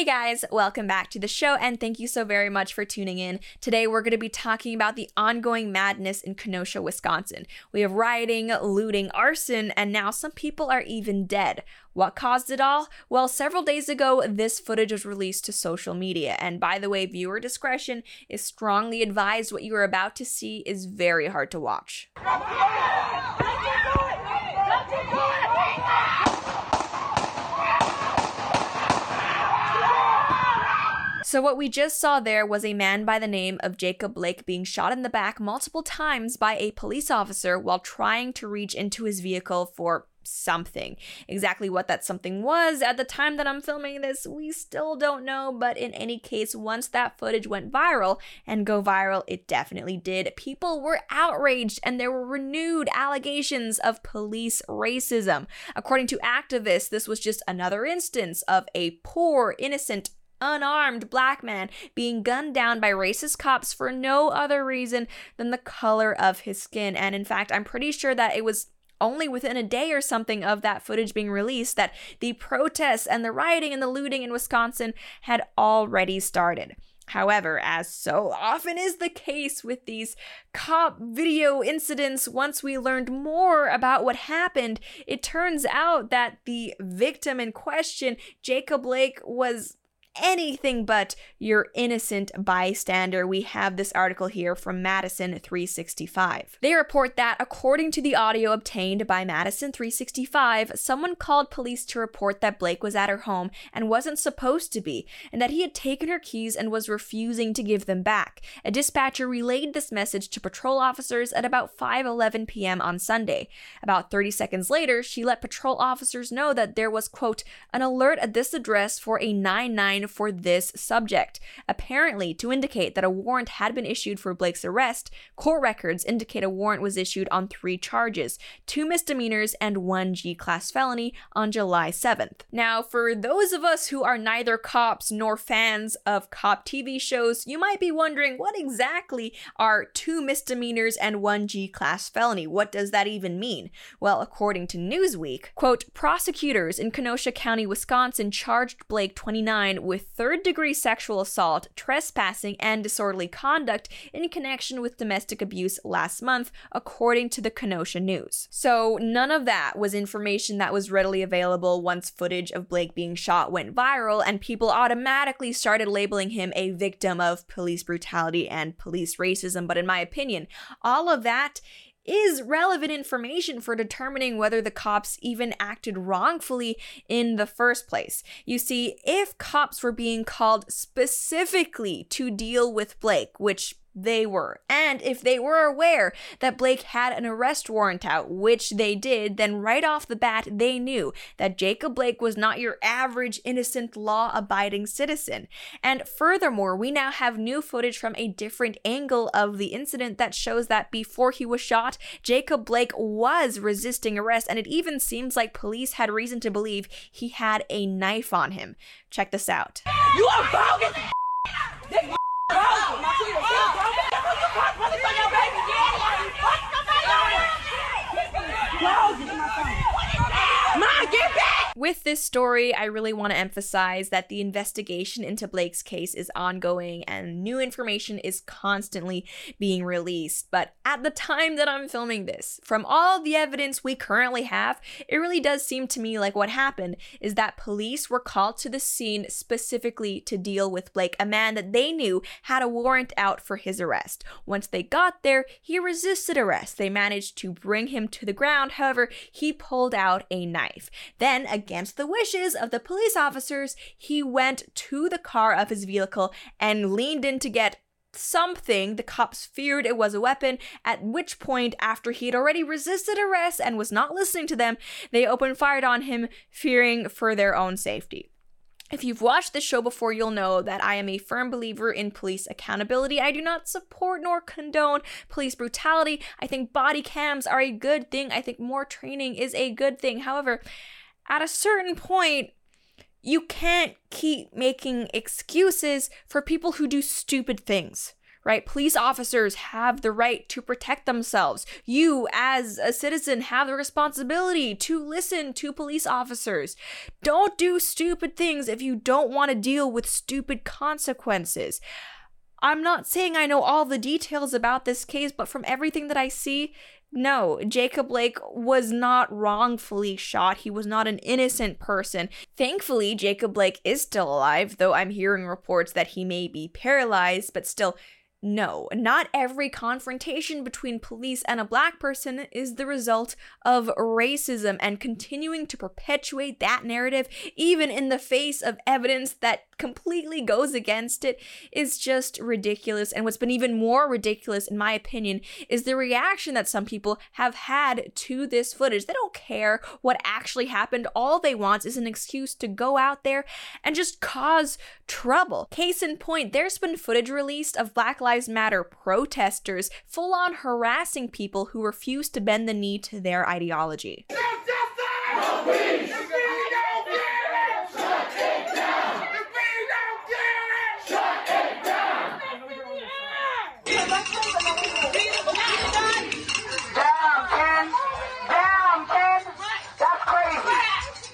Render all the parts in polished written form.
Hey guys, welcome back to the show and thank you so very much for tuning in. Today we're going to be talking about the ongoing madness in Kenosha, Wisconsin. We have rioting, looting, arson, and now some people are even dead. What caused it all? Well, several days ago, this footage was released to social media. And by the way, viewer discretion is strongly advised. What you are about to see is very hard to watch. So what we just saw there was a man by the name of Jacob Blake being shot in the back multiple times by a police officer while trying to reach into his vehicle for something. Exactly what that something was at the time that I'm filming this, we still don't know, but in any case, once that footage went viral, and go viral it definitely did, people were outraged and there were renewed allegations of police racism. According to activists, this was just another instance of a poor, innocent, unarmed black man being gunned down by racist cops for no other reason than the color of his skin. And in fact, I'm pretty sure that it was only within a day or something of that footage being released that the protests and the rioting and the looting in Wisconsin had already started. However, as so often is the case with these cop video incidents, once we learned more about what happened, it turns out that the victim in question, Jacob Blake, was anything but your innocent bystander. We have this article here from Madison 365. They report that according to the audio obtained by Madison 365, someone called police to report that Blake was at her home and wasn't supposed to be, and that he had taken her keys and was refusing to give them back. A dispatcher relayed this message to patrol officers at about 5:11 p.m. on Sunday. About 30 seconds later, she let patrol officers know that there was, quote, an alert at this address for a 999 for this subject, apparently to indicate that a warrant had been issued for Blake's arrest. Court records indicate a warrant was issued on 3 charges, 2 misdemeanors and 1 G-class felony on July 7th. Now, for those of us who are neither cops nor fans of cop TV shows, you might be wondering, what exactly are 2 misdemeanors and 1 G-class felony? What does that even mean? Well, according to Newsweek, quote, prosecutors in Kenosha County, Wisconsin charged Blake, 29, with third-degree sexual assault, trespassing, and disorderly conduct in connection with domestic abuse last month, according to the Kenosha News. So none of that was information that was readily available once footage of Blake being shot went viral, and people automatically started labeling him a victim of police brutality and police racism. But in my opinion, all of that is relevant information for determining whether the cops even acted wrongfully in the first place. You see, if cops were being called specifically to deal with Blake, which they were, and if they were aware that Blake had an arrest warrant out, which they did, then right off the bat, they knew that Jacob Blake was not your average innocent law-abiding citizen. And furthermore, we now have new footage from a different angle of the incident that shows that before he was shot, Jacob Blake was resisting arrest, and it even seems like police had reason to believe he had a knife on him. Check this out. You are bogus! With this story, I really want to emphasize that the investigation into Blake's case is ongoing and new information is constantly being released. But at the time that I'm filming this, from all the evidence we currently have, it really does seem to me like what happened is that police were called to the scene specifically to deal with Blake, a man that they knew had a warrant out for his arrest. Once they got there, he resisted arrest. They managed to bring him to the ground. However, he pulled out a knife. Then against the wishes of the police officers, he went to the car of his vehicle and leaned in to get something. The cops feared it was a weapon, at which point, after he had already resisted arrest and was not listening to them, they opened fire on him, fearing for their own safety. If you've watched this show before, you'll know that I am a firm believer in police accountability. I do not support nor condone police brutality. I think body cams are a good thing. I think more training is a good thing. However, at a certain point, you can't keep making excuses for people who do stupid things, right? Police officers have the right to protect themselves. You, as a citizen, have the responsibility to listen to police officers. Don't do stupid things if you don't want to deal with stupid consequences. I'm not saying I know all the details about this case, but from everything that I see, no, Jacob Blake was not wrongfully shot. He was not an innocent person. Thankfully, Jacob Blake is still alive, though I'm hearing reports that he may be paralyzed, but still, no. Not every confrontation between police and a black person is the result of racism, and continuing to perpetuate that narrative, even in the face of evidence that completely goes against it, is just ridiculous. And what's been even more ridiculous, in my opinion, is the reaction that some people have had to this footage. They don't care what actually happened. All they want is an excuse to go out there and just cause trouble. Case in point, there's been footage released of Black Lives Matter protesters full-on harassing people who refuse to bend the knee to their ideology.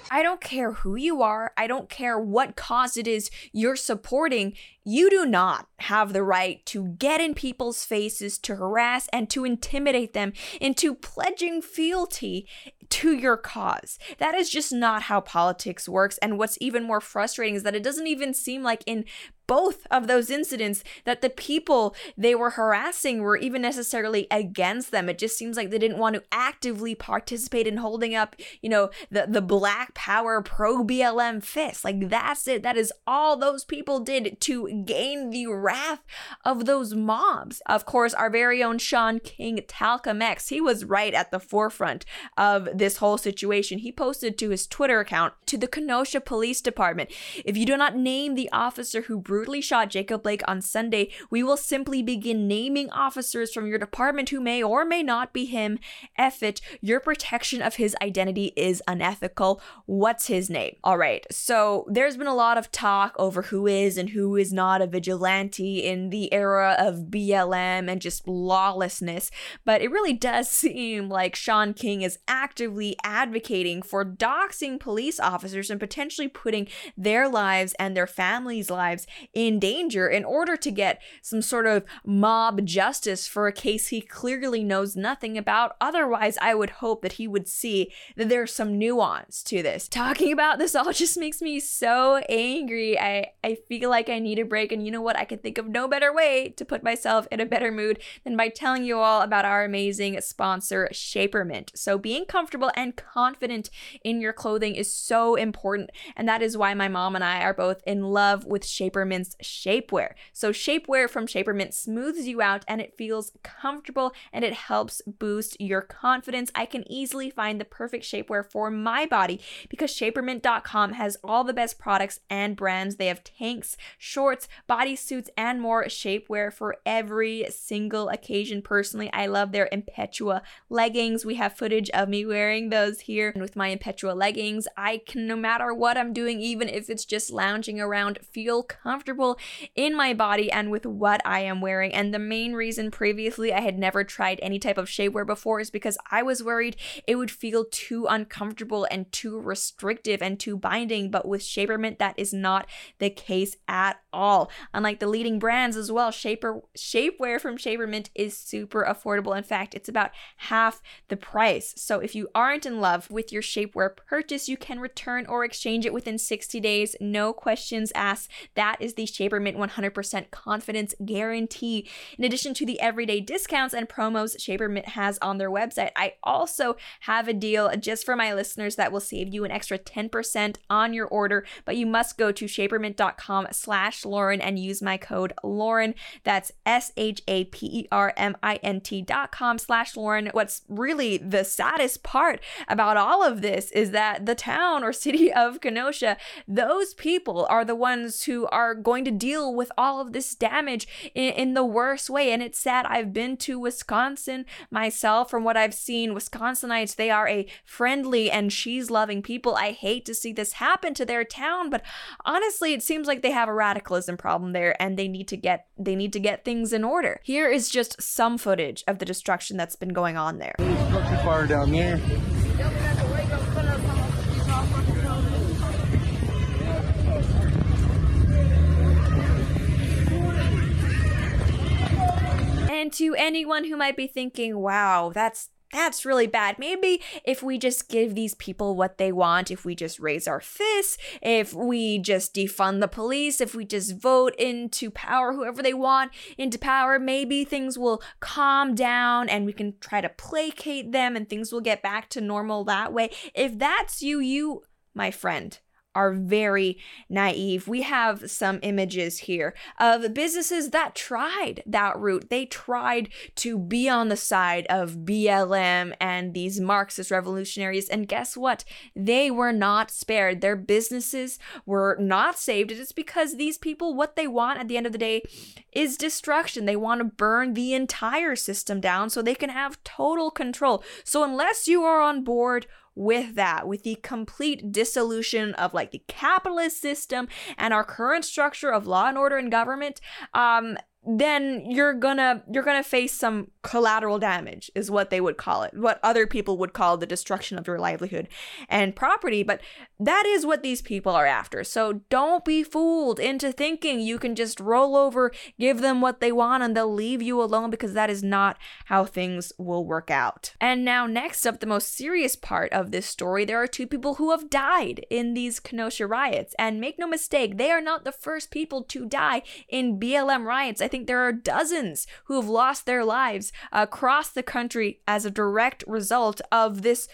I don't care who you are. I don't care what cause it is you're supporting. You do not have the right to get in people's faces, to harass and to intimidate them into pledging fealty to your cause. That is just not how politics works. And what's even more frustrating is that it doesn't even seem like in both of those incidents that the people they were harassing were even necessarily against them. It just seems like they didn't want to actively participate in holding up, you know, the Black Power pro-BLM fist. Like, that's it. That is all those people did to gain the wrath of those mobs. Of course, our very own Shaun King, Talcum X, he was right at the forefront of this whole situation. He posted to his Twitter account, to the Kenosha Police Department, "If you do not name the officer who brutally shot Jacob Blake on Sunday, we will simply begin naming officers from your department who may or may not be him. F it. Your protection of his identity is unethical. What's his name?" All right, so there's been a lot of talk over who is and who is not a vigilante in the era of BLM and just lawlessness, but it really does seem like Shaun King is actively advocating for doxing police officers and potentially putting their lives and their families' lives in danger in order to get some sort of mob justice for a case he clearly knows nothing about. Otherwise, I would hope that he would see that there's some nuance to this. Talking about this all just makes me so angry. I feel like I need a break, and you know what? I can think of no better way to put myself in a better mood than by telling you all about our amazing sponsor, Shapermint. So being comfortable and confident in your clothing is so important, and that is why my mom and I are both in love with Shapermint's shapewear. So shapewear from Shapermint smooths you out, and it feels comfortable, and it helps boost your confidence. I can easily find the perfect shapewear for my body because Shapermint.com has all the best products and brands. They have tanks, shorts, bodysuits, and more shapewear for every single occasion. Personally, I love their Impetua leggings. We have footage of me wearing those here. And with my Impetua leggings, I can, no matter what I'm doing, even if it's just lounging around, feel comfortable in my body and with what I am wearing. And the main reason previously I had never tried any type of shapewear before is because I was worried it would feel too uncomfortable and too restrictive and too binding. But with Shapermint, that is not the case at all. Unlike the leading brands as well, shapewear from Shapermint is super affordable. In fact, it's about half the price. So if you aren't in love with your shapewear purchase, you can return or exchange it within 60 days, no questions asked. That is the Shapermint 100% confidence guarantee. In addition to the everyday discounts and promos Shapermint has on their website, I also have a deal just for my listeners that will save you an extra 10% on your order, but you must go to shapermint.com/Lauren and use my code Lauren. That's SHAPERMINT.com/Lauren. What's really the saddest part about all of this is that the town or city of Kenosha, those people are the ones who are going to deal with all of this damage in the worst way. And it's sad. I've been to Wisconsin myself. From what I've seen, Wisconsinites, they are a friendly and cheese loving people. I hate to see this happen to their town, but honestly, it seems like they have a radical vandalism problem there, and they need to get things in order. Here is just some footage of the destruction that's been going on there. Structure fire down there. And to anyone who might be thinking, wow, that's really bad. Maybe if we just give these people what they want, if we just raise our fists, if we just defund the police, if we just vote into power whoever they want into power, maybe things will calm down and we can try to placate them and things will get back to normal that way. If that's you, my friend, are very naive. We have some images here of businesses that tried that route. They tried to be on the side of BLM and these Marxist revolutionaries, and guess what? They were not spared. Their businesses were not saved. It's because these people, what they want at the end of the day is destruction. They want to burn the entire system down so they can have total control. So unless you are on board with the complete dissolution of like the capitalist system and our current structure of law and order and government, then you're gonna face some collateral damage, is what they would call it, what other people would call the destruction of your livelihood and property. But that is what these people are after. So don't be fooled into thinking you can just roll over, give them what they want, and they'll leave you alone, because that is not how things will work out. And now, next up, the most serious part of this story, there are two people who have died in these Kenosha riots. And make no mistake, they are not the first people to die in BLM riots. I think there are dozens who have lost their lives across the country as a direct result of this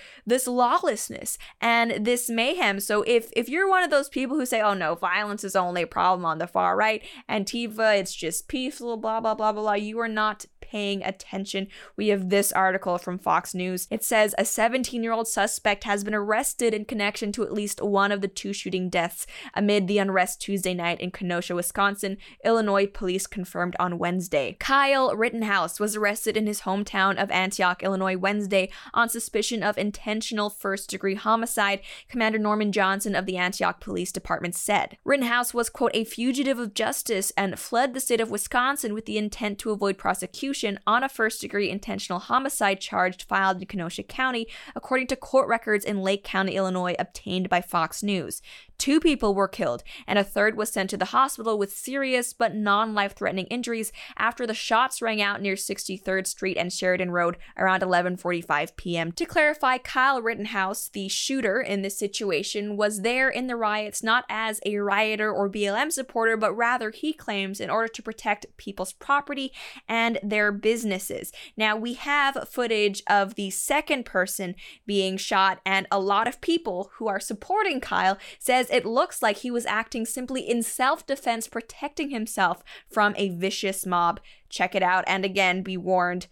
lawlessness and this mayhem. So if you're one of those people who say, oh no, violence is only a problem on the far right, Antifa, it's just peaceful, blah, blah, blah, blah, blah, you are not paying attention. We have this article from Fox News. It says a 17-year-old suspect has been arrested in connection to at least one of the two shooting deaths amid the unrest Tuesday night in Kenosha, Wisconsin. Illinois police confirmed on Wednesday. Kyle Rittenhouse was arrested in his hometown of Antioch, Illinois, Wednesday on suspicion of intentional first-degree homicide, Commander Norman Johnson of the Antioch Police Department said. Rittenhouse was, quote, a fugitive of justice and fled the state of Wisconsin with the intent to avoid prosecution on a first-degree intentional homicide charge filed in Kenosha County, according to court records in Lake County, Illinois, obtained by Fox News. 2 people were killed, and a third was sent to the hospital with serious but non-life-threatening injuries after the shots rang out near 63rd Street and Sheridan Road around 11:45 p.m. To clarify, Kyle Rittenhouse, the shooter in this situation, was there in the riots not as a rioter or BLM supporter, but rather, he claims, in order to protect people's property and their businesses. Now, we have footage of the second person being shot, and a lot of people who are supporting Kyle says it looks like he was acting simply in self-defense, protecting himself from a vicious mob. Check it out. And again, be warned,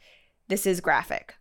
this is graphic.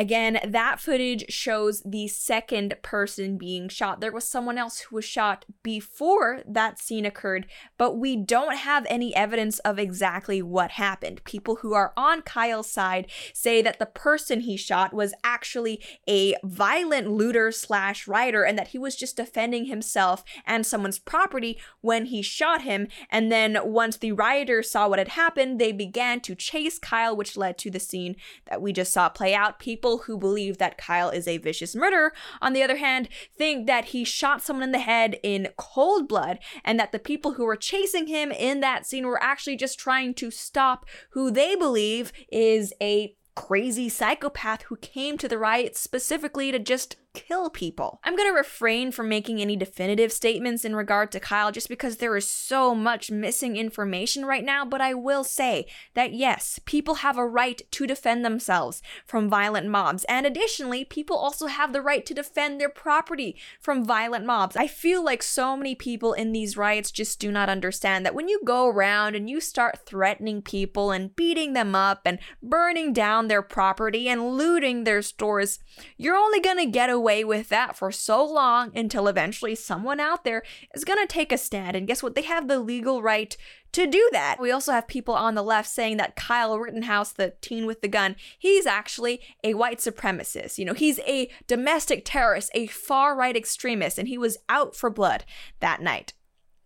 Again, that footage shows the second person being shot. There was someone else who was shot before that scene occurred, but we don't have any evidence of exactly what happened. People who are on Kyle's side say that the person he shot was actually a violent looter/rioter, and that he was just defending himself and someone's property when he shot him. And then once the rioters saw what had happened, they began to chase Kyle, which led to the scene that we just saw play out. People who believe that Kyle is a vicious murderer, on the other hand, think that he shot someone in the head in cold blood, and that the people who were chasing him in that scene were actually just trying to stop who they believe is a crazy psychopath who came to the riot specifically to just kill people. I'm going to refrain from making any definitive statements in regard to Kyle, just because there is so much missing information right now, but I will say that yes, people have a right to defend themselves from violent mobs, and additionally, people also have the right to defend their property from violent mobs. I feel like so many people in these riots just do not understand that when you go around and you start threatening people and beating them up and burning down their property and looting their stores, you're only going to get away away with that for so long until eventually someone out there is going to take a stand. And guess what? They have the legal right to do that. We also have people on the left saying that Kyle Rittenhouse, the teen with the gun, he's actually a white supremacist. You know, he's a domestic terrorist, a far-right extremist, and he was out for blood that night.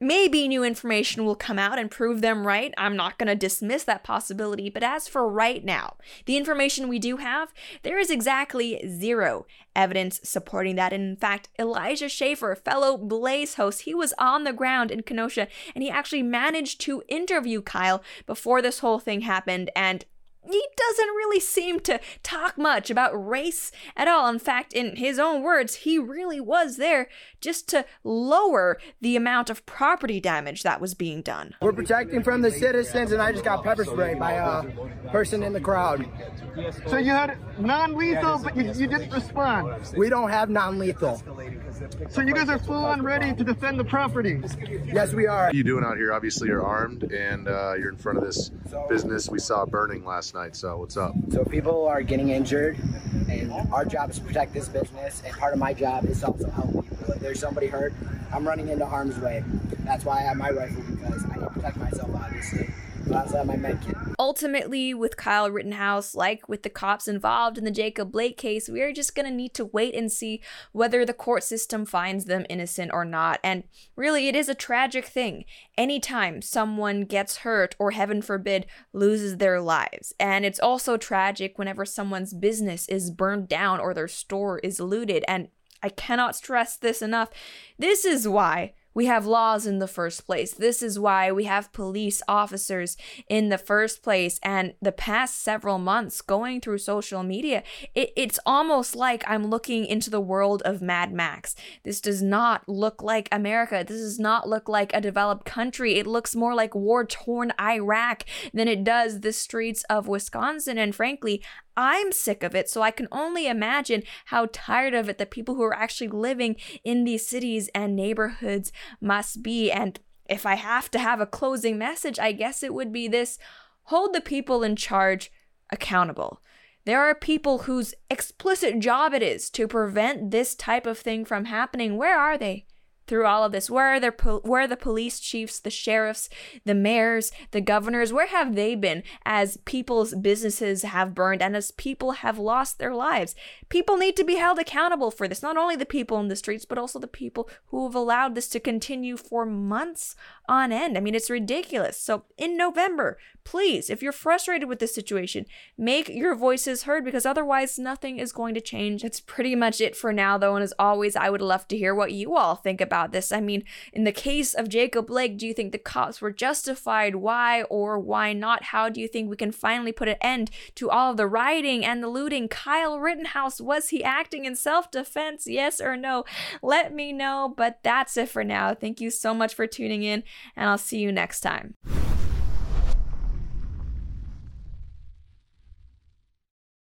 Maybe new information will come out and prove them right. I'm not going to dismiss that possibility. But as for right now, the information we do have, there is exactly zero evidence supporting that. And in fact, Elijah Schaefer, a fellow Blaze host, he was on the ground in Kenosha, and he actually managed to interview Kyle before this whole thing happened. And he doesn't really seem to talk much about race at all. In fact, in his own words, he really was there just to lower the amount of property damage that was being done. We're protecting from the citizens, and I just got pepper sprayed by a person in the crowd. So you had non-lethal, but you didn't respond. We don't have non-lethal. So you guys are full on ready to defend the property? Yes, we are. What are you doing out here? Obviously, you're armed, and you're in front of this business we saw burning last night. So what's up? So people are getting injured, and our job is to protect this business, and part of my job is also help people. If there's somebody hurt, I'm running into harm's way. That's why I have my rifle, because I need to protect myself, obviously. Ultimately, with Kyle Rittenhouse, like with the cops involved in the Jacob Blake case, we are just going to need to wait and see whether the court system finds them innocent or not. And really, it is a tragic thing anytime someone gets hurt or, heaven forbid, loses their lives. And it's also tragic whenever someone's business is burned down or their store is looted. And I cannot stress this enough. This is why we have laws in the first place. This is why we have police officers in the first place. And the past several months going through social media, it's almost like I'm looking into the world of Mad Max. This does not look like America. This does not look like a developed country. It looks more like war-torn Iraq than it does the streets of Wisconsin. And frankly, I'm sick of it, so I can only imagine how tired of it the people who are actually living in these cities and neighborhoods must be. And if I have to have a closing message, I guess it would be this: hold the people in charge accountable. There are people whose explicit job it is to prevent this type of thing from happening. Where are they through all of this? Where are the police chiefs, the sheriffs, the mayors, the governors? Where have they been as people's businesses have burned and as people have lost their lives? People need to be held accountable for this. Not only the people in the streets, but also the people who have allowed this to continue for months on end. I mean, it's ridiculous. So in November, please, if you're frustrated with this situation, make your voices heard, because otherwise nothing is going to change. That's pretty much it for now, though. And as always, I would love to hear what you all think about this. I mean, in the case of Jacob Blake, do you think the cops were justified? Why or why not? How do you think we can finally put an end to all of the rioting and the looting? Kyle Rittenhouse, was he acting in self-defense? Yes or no? Let me know. But that's it for now. Thank you so much for tuning in, and I'll see you next time.